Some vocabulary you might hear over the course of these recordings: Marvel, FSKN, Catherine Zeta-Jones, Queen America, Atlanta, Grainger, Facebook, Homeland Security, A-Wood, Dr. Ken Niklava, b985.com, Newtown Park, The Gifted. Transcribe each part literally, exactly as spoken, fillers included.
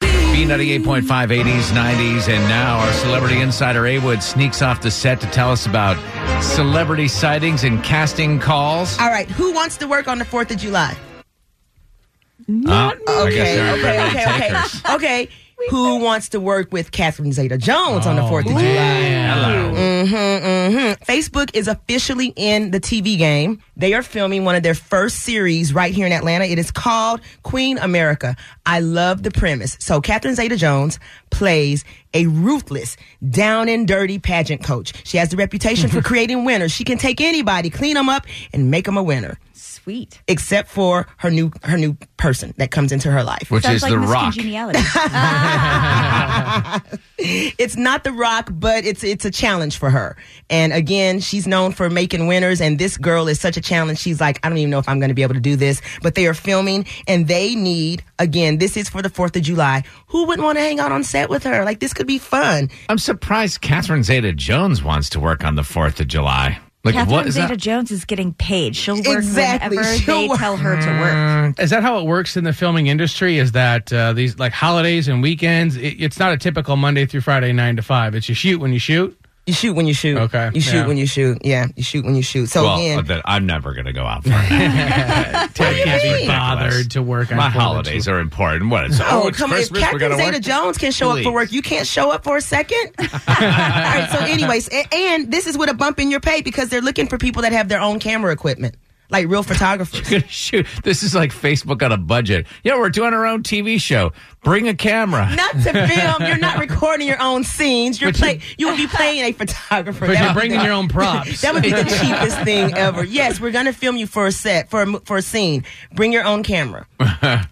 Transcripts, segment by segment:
B ninety-eight point five, eighties, nineties, and now our celebrity insider A-Wood sneaks off the set to tell us about celebrity sightings and casting calls. All right, who wants to work on the fourth of July? Not uh, me. Okay, okay, okay, okay, okay. Okay, who wants to work with Catherine Zeta-Jones oh, on the fourth of July? Hello. Mm-hmm, mm-hmm. Facebook is officially in the T V game. They are filming one of their first series right here in Atlanta. It is called Queen America. I love the premise. So Catherine Zeta-Jones plays a ruthless, down-and-dirty pageant coach. She has the reputation for creating winners. She can take anybody, clean them up, and make them a winner. Sweet. Except for her new her new person that comes into her life. Which Sounds is like The Rock. It's not The Rock, but it's it's a challenge for her. And again, she's known for making winners, and this girl is such a challenge. She's like, I don't even know if I'm going to be able to do this. But they are filming, and they need, again, this is for the fourth of July. Who wouldn't want to hang out on set with her? Like, this could be fun. I'm surprised Catherine Zeta-Jones wants to work on the fourth of July. Like, Catherine Zeta-Jones is getting paid. She'll work exactly. whenever She'll they work. tell her to work. Is that how it works in the filming industry? Is that uh, these like holidays and weekends? It, it's not a typical Monday through Friday nine to five. It's you shoot when you shoot. You shoot when you shoot. Okay. You shoot yeah. when you shoot. Yeah. You shoot when you shoot. So well, again, then I'm never going to go out for it. I can't be bothered to work. My holidays are important. What? It's, oh, oh it's come Christmas. If Catherine Zeta-Jones can show Please. up for work, you can't show up for a second. All right. So, anyways, and, and this is with a bump in your pay because they're looking for people that have their own camera equipment. Like real photographers. You're gonna shoot. This is like Facebook on a budget. Yeah, we're doing our own T V show. Bring a camera. Not to film. You're not recording your own scenes. You're play. You would be playing a photographer. But that you're bringing the, your own props. That would be the cheapest thing ever. Yes, we're gonna film you for a set for a, for a scene. Bring your own camera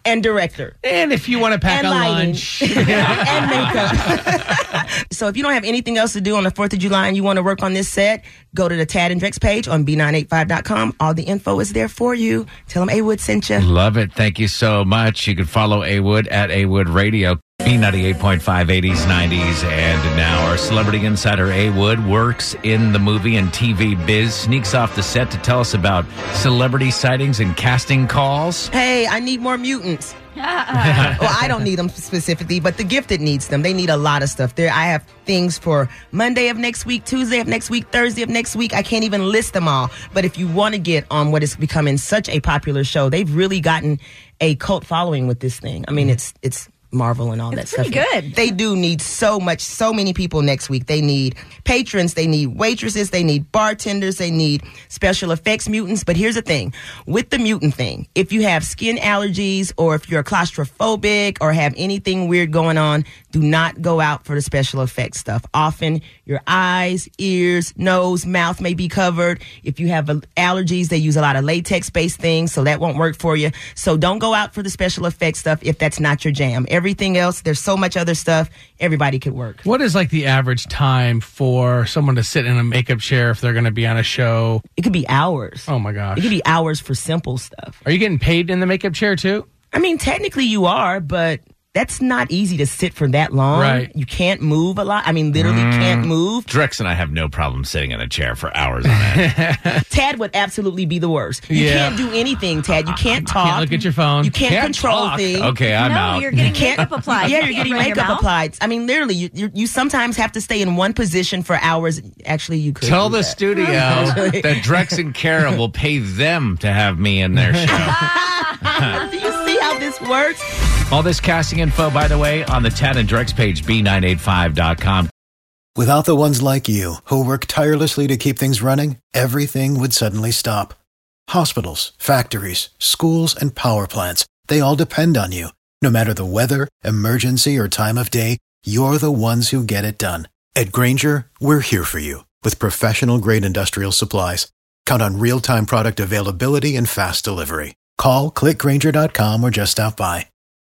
and director. And if you want to pack and a lighting. lunch and makeup. So if you don't have anything else to do on the fourth of July and you want to work on this set, go to the Tad and Drex page on b nine eight five dot com. All the info is there for you. Tell them A-Wood sent you. Love it. Thank you so much. You can follow A-Wood at A-Wood Radio. B ninety-eight point five, eighties, nineties, and now our celebrity insider A-Wood works in the movie and T V biz, sneaks off the set to tell us about celebrity sightings and casting calls. Hey, I need more mutants. Well, I don't need them specifically, but The Gifted needs them. They need a lot of stuff. There, I have things for Monday of next week, Tuesday of next week, Thursday of next week. I can't even list them all. But if you want to get on what is becoming such a popular show, they've really gotten a cult following with this thing. I mean, it's it's... Marvel and all it's that pretty stuff. Pretty good. They do need so much, so many people next week. They need patrons, they need waitresses, they need bartenders, they need special effects mutants. But here's the thing with the mutant thing, if you have skin allergies or if you're claustrophobic or have anything weird going on, do not go out for the special effects stuff. Often your eyes, ears, nose, mouth may be covered. If you have allergies, they use a lot of latex-based things, so that won't work for you. So don't go out for the special effects stuff if that's not your jam. Every Everything else, there's so much other stuff, everybody could work. What is like the average time for someone to sit in a makeup chair if they're going to be on a show? It could be hours. Oh my gosh. It could be hours for simple stuff. Are you getting paid in the makeup chair too? I mean, technically you are, but that's not easy to sit for that long. Right. You can't move a lot. I mean, literally mm. can't move. Drex and I have no problem sitting in a chair for hours on end. Tad would absolutely be the worst. You yeah. can't do anything, Tad. You can't talk. You can't look at your phone. You can't, can't control talk. things. Okay, I'm no, out. You're getting you makeup applied. Yeah, you're getting makeup applied. I mean, literally, you, you you sometimes have to stay in one position for hours. Actually, you could. Tell the that. studio that Drex and Kara will pay them to have me in their show. Do you see how this works? All this casting info, by the way, on the Tad and Drex page, b nine eight five dot com. Without the ones like you, who work tirelessly to keep things running, everything would suddenly stop. Hospitals, factories, schools, and power plants, they all depend on you. No matter the weather, emergency, or time of day, you're the ones who get it done. At Grainger, we're here for you, with professional-grade industrial supplies. Count on real-time product availability and fast delivery. Call, click Grainger dot com, or just stop by.